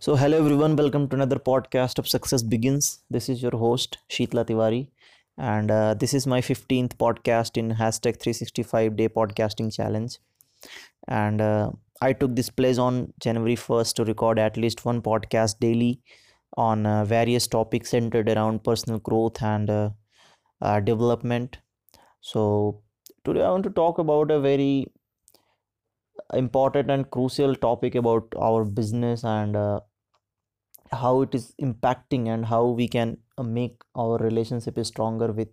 So hello everyone, welcome to another podcast of Success Begins. This is your host Sheetla Tiwari, and this is my 15th podcast in #365-day podcasting challenge. And I took this pledge on January 1st to record at least one podcast daily on various topics centered around personal growth and development. So today I want to talk about a very important and crucial topic about our business and how it is impacting and how we can make our relationship stronger with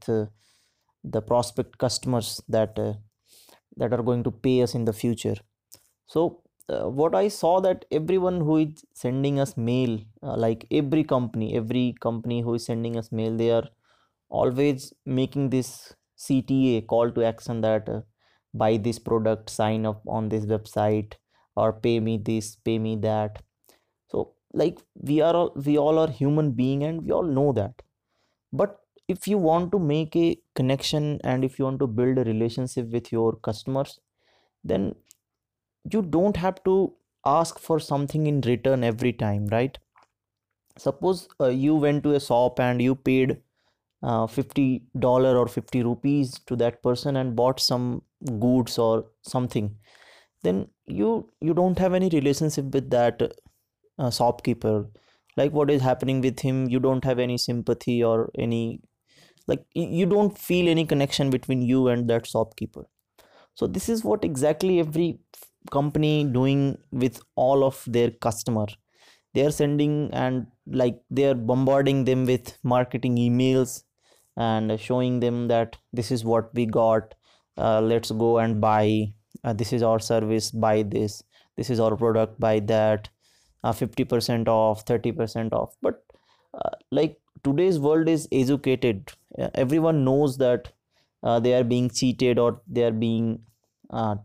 the prospect customers that are going to pay us in the future. So what I saw that everyone who is sending us mail, like every company who is sending us mail, they are always making this CTA, call to action, that buy this product, sign up on this website, or pay me this, pay me that. So like we all are human being and we all know that. But if you want to make a connection and if you want to build a relationship with your customers, then you don't have to ask for something in return every time, right? Suppose you went to a shop and you paid $50 or 50 rupees to that person and bought some goods or something, then you don't have any relationship with that shopkeeper. Like what is happening with him, you don't have any sympathy or any, like you don't feel any connection between you and that shopkeeper. So this is what exactly every company doing with all of their customer. They are sending and like they are bombarding them with marketing emails and showing them that this is what we got, let's go and buy, this is our service, buy this, this is our product, buy that, 50% off, 30% off. But like today's world is educated, everyone knows that they are being cheated or they are being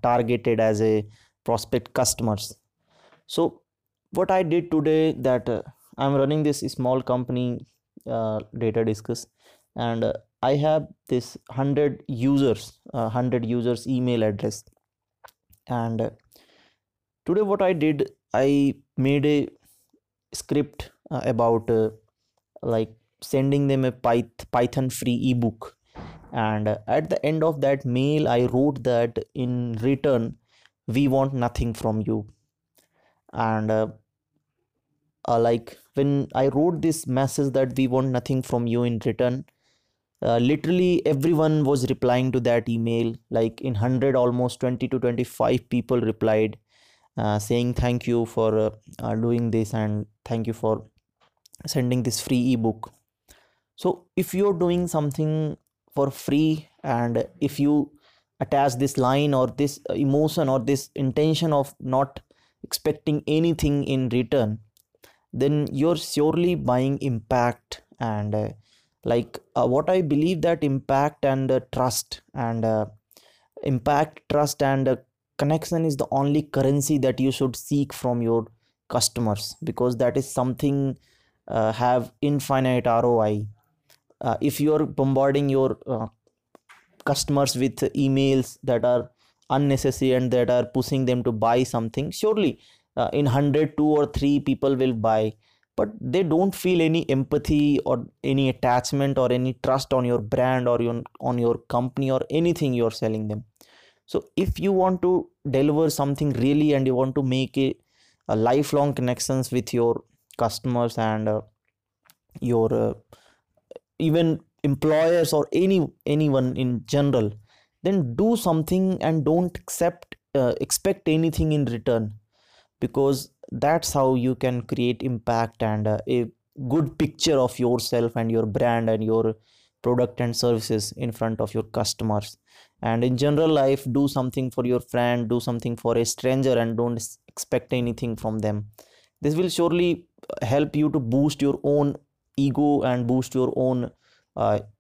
targeted as a prospect customers. So what I did today, that I'm running this small company, Data Discus, and I have this 100 users email address. And today what I did, I made a script about like sending them a Python free ebook. And at the end of that mail, I wrote that in return, we want nothing from you. And like when I wrote this message that we want nothing from you in return, literally everyone was replying to that email. Like in 100, almost 20 to 25 people replied, saying thank you for doing this and thank you for sending this free ebook. So if you're doing something for free and if you attach this line or this emotion or this intention of not expecting anything in return, then you're surely buying impact. And what I believe that impact and trust and connection is the only currency that you should seek from your customers, because that is something have infinite ROI. If you are bombarding your customers with emails that are unnecessary and that are pushing them to buy something, surely in 100, 2 or 3 people will buy, but they don't feel any empathy or any attachment or any trust on your brand or on your company or anything you're selling them. So if you want to deliver something really and you want to make a lifelong connections with your customers and your even employers or anyone in general, then do something and don't expect anything in return, because that's how you can create impact and a good picture of yourself and your brand and your product and services in front of your customers. And in general life, do something for your friend, do something for a stranger, and don't expect anything from them. This will surely help you to boost your own ego and boost your own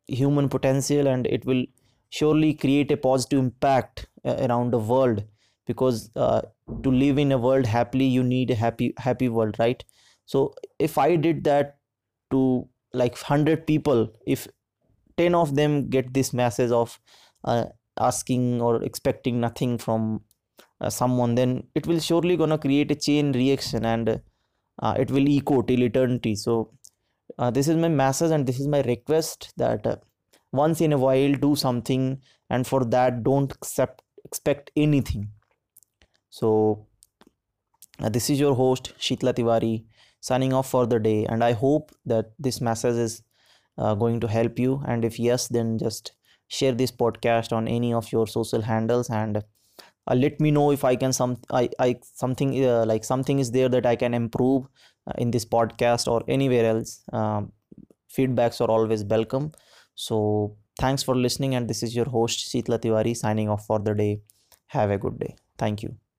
human potential, and it will surely create a positive impact around the world, because to live in a world happily, you need a happy world, right? So if I did that to like 100 people, if 10 of them get this message of asking or expecting nothing from someone, then it will surely gonna create a chain reaction, and it will echo till eternity. So this is my message and this is my request, that once in a while do something, and for that don't expect anything. So this is your host Sheetla Tiwari signing off for the day, and I hope that this message is going to help you, and if yes, then just share this podcast on any of your social handles, and let me know if I can something is there that I can improve in this podcast or anywhere else. Feedbacks are always welcome. So thanks for listening, and this is your host Sheetla Tiwari signing off for the day. Have a good day. Thank you.